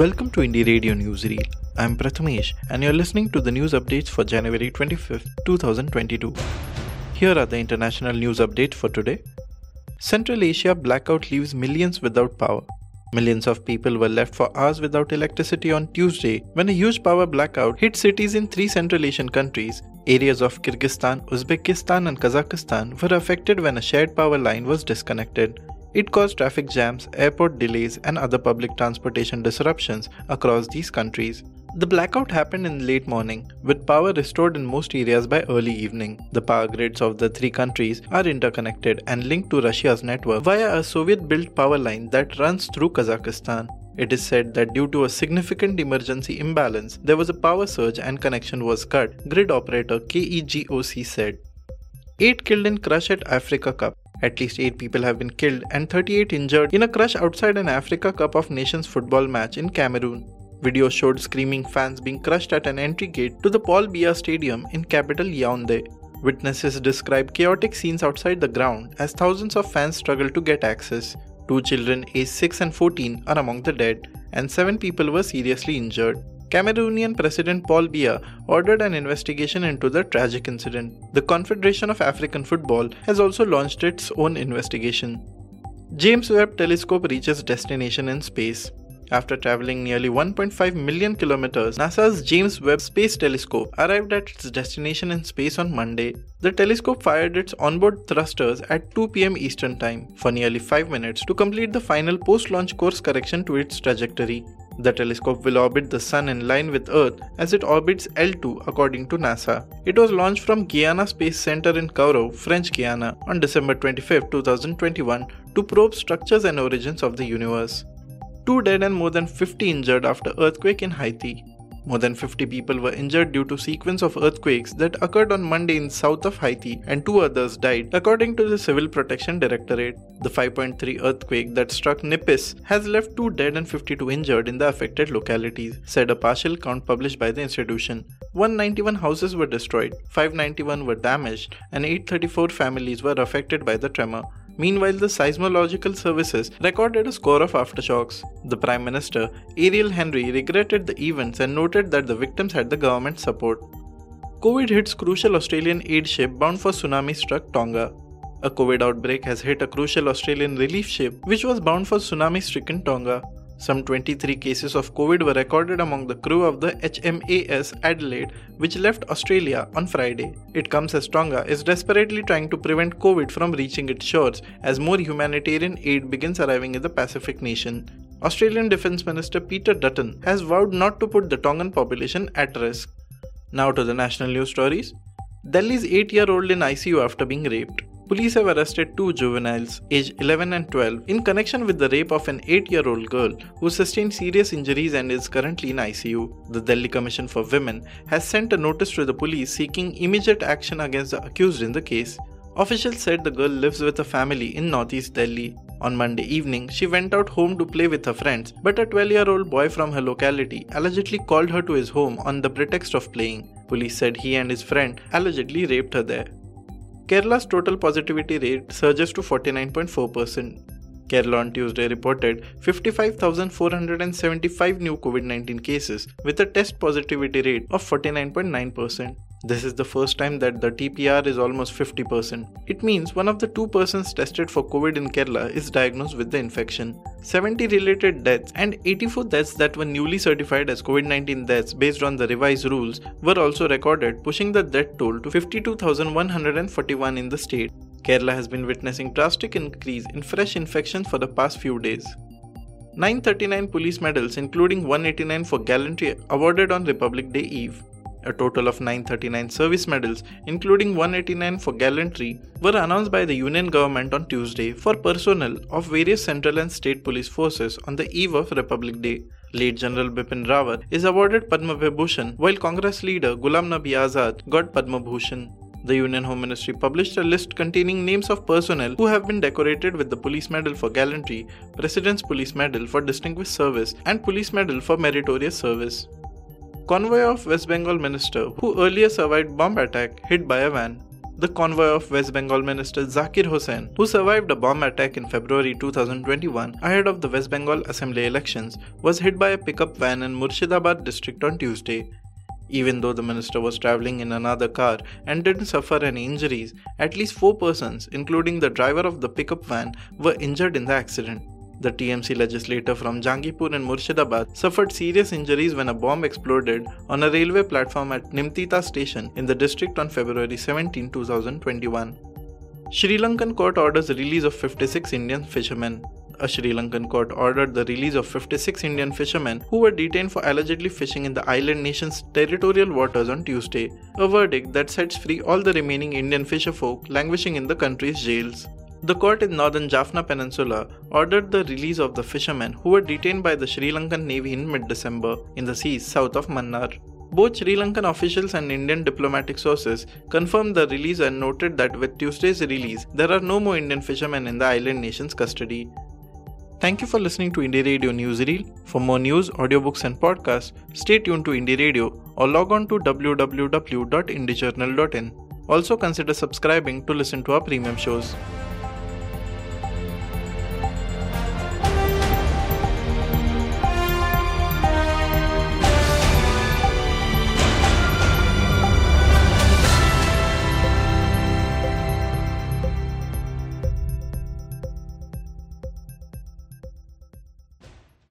Welcome to Indie Radio Newsreel. I'm Pratamesh and you're listening to the news updates for January 25, 2022. Here are the international news updates for today. Central Asia blackout leaves millions without power. Millions of people were left for hours without electricity on Tuesday when a huge power blackout hit cities in three Central Asian countries. Areas of Kyrgyzstan, Uzbekistan and Kazakhstan were affected when a shared power line was disconnected. It caused traffic jams, airport delays and other public transportation disruptions across these countries. The blackout happened in late morning, with power restored in most areas by early evening. The power grids of the three countries are interconnected and linked to Russia's network via a Soviet-built power line that runs through Kazakhstan. It is said that due to a significant emergency imbalance, there was a power surge and connection was cut, grid operator KEGOC said. 8 killed in crush at Africa Cup. At least 8 people have been killed and 38 injured in a crush outside an Africa Cup of Nations football match in Cameroon. Video showed screaming fans being crushed at an entry gate to the Paul Biya stadium in capital Yaoundé. Witnesses described chaotic scenes outside the ground as thousands of fans struggled to get access. 2 children aged 6 and 14 are among the dead and 7 people were seriously injured. Cameroonian President Paul Biya ordered an investigation into the tragic incident. The Confederation of African Football has also launched its own investigation. James Webb Telescope reaches destination in space. After traveling nearly 1.5 million kilometers, NASA's James Webb Space Telescope arrived at its destination in space on Monday. The telescope fired its onboard thrusters at 2 p.m. Eastern Time for nearly 5 minutes to complete the final post-launch course correction to its trajectory. The telescope will orbit the Sun in line with Earth as it orbits L2, according to NASA. It was launched from Guiana Space Center in Kourou, French Guiana, on December 25, 2021, to probe structures and origins of the universe. 2 dead and more than 50 injured after earthquake in Haiti. More than 50 people were injured due to sequence of earthquakes that occurred on Monday in south of Haiti, and 2 others died, according to the Civil Protection Directorate. The 5.3 earthquake that struck Nippes has left 2 dead and 52 injured in the affected localities, said a partial count published by the institution. 191 houses were destroyed, 591 were damaged, and 834 families were affected by the tremor. Meanwhile, the seismological services recorded a score of aftershocks. The Prime Minister, Ariel Henry, regretted the events and noted that the victims had the government's support. COVID hits crucial Australian aid ship bound for tsunami-struck Tonga. A COVID outbreak has hit a crucial Australian relief ship which was bound for tsunami-stricken Tonga. Some 23 cases of COVID were recorded among the crew of the HMAS Adelaide, which left Australia on Friday. It comes as Tonga is desperately trying to prevent COVID from reaching its shores as more humanitarian aid begins arriving in the Pacific nation. Australian Defence Minister Peter Dutton has vowed not to put the Tongan population at risk. Now to the national news stories. Delhi's 8-year-old in ICU after being raped. Police have arrested 2 juveniles, aged 11 and 12, in connection with the rape of an 8-year-old girl who sustained serious injuries and is currently in ICU. The Delhi Commission for Women has sent a notice to the police seeking immediate action against the accused in the case. Officials said the girl lives with a family in Northeast Delhi. On Monday evening, she went out home to play with her friends, but a 12-year-old boy from her locality allegedly called her to his home on the pretext of playing. Police said he and his friend allegedly raped her there. Kerala's total positivity rate surges to 49.4%. Kerala on Tuesday reported 55,475 new COVID-19 cases with a test positivity rate of 49.9%. This is the first time that the TPR is almost 50%. It means one of the 2 persons tested for COVID in Kerala is diagnosed with the infection. 70 related deaths and 84 deaths that were newly certified as COVID-19 deaths based on the revised rules were also recorded, pushing the death toll to 52,141 in the state. Kerala has been witnessing drastic increase in fresh infections for the past few days. 939 police medals, including 189 for gallantry, awarded on Republic Day Eve. A total of 939 service medals, including 189 for gallantry, were announced by the Union Government on Tuesday for personnel of various central and state police forces on the eve of Republic Day. Late General Bipin Rawat is awarded Padma Vibhushan, while Congress leader Ghulam Nabi Azad got Padma Bhushan. The Union Home Ministry published a list containing names of personnel who have been decorated with the Police Medal for Gallantry, President's Police Medal for Distinguished Service, and Police Medal for Meritorious Service. Convoy of West Bengal minister who earlier survived bomb attack hit by a van. the convoy of West Bengal Minister Zakir Hossein, who survived a bomb attack in February 2021 ahead of the West Bengal Assembly elections, was hit by a pickup van in Murshidabad district on Tuesday. Even though the minister was travelling in another car and didn't suffer any injuries, at least 4 persons, including the driver of the pickup van, were injured in the accident. The TMC legislator from Jangipur and Murshidabad suffered serious injuries when a bomb exploded on a railway platform at Nimtita station in the district on February 17, 2021. Sri Lankan court orders the release of 56 Indian fishermen. A Sri Lankan court ordered the release of 56 Indian fishermen who were detained for allegedly fishing in the island nation's territorial waters on Tuesday, a verdict that sets free all the remaining Indian fisherfolk languishing in the country's jails. The court in northern Jaffna Peninsula ordered the release of the fishermen who were detained by the Sri Lankan Navy in mid-December in the seas south of Mannar. Both Sri Lankan officials and Indian diplomatic sources confirmed the release and noted that with Tuesday's release, there are no more Indian fishermen in the island nation's custody. Thank you for listening to Indie Radio Newsreel. For more news, audiobooks and podcasts, stay tuned to Indie Radio or log on to www.indiejournal.in. Also consider subscribing to listen to our premium shows.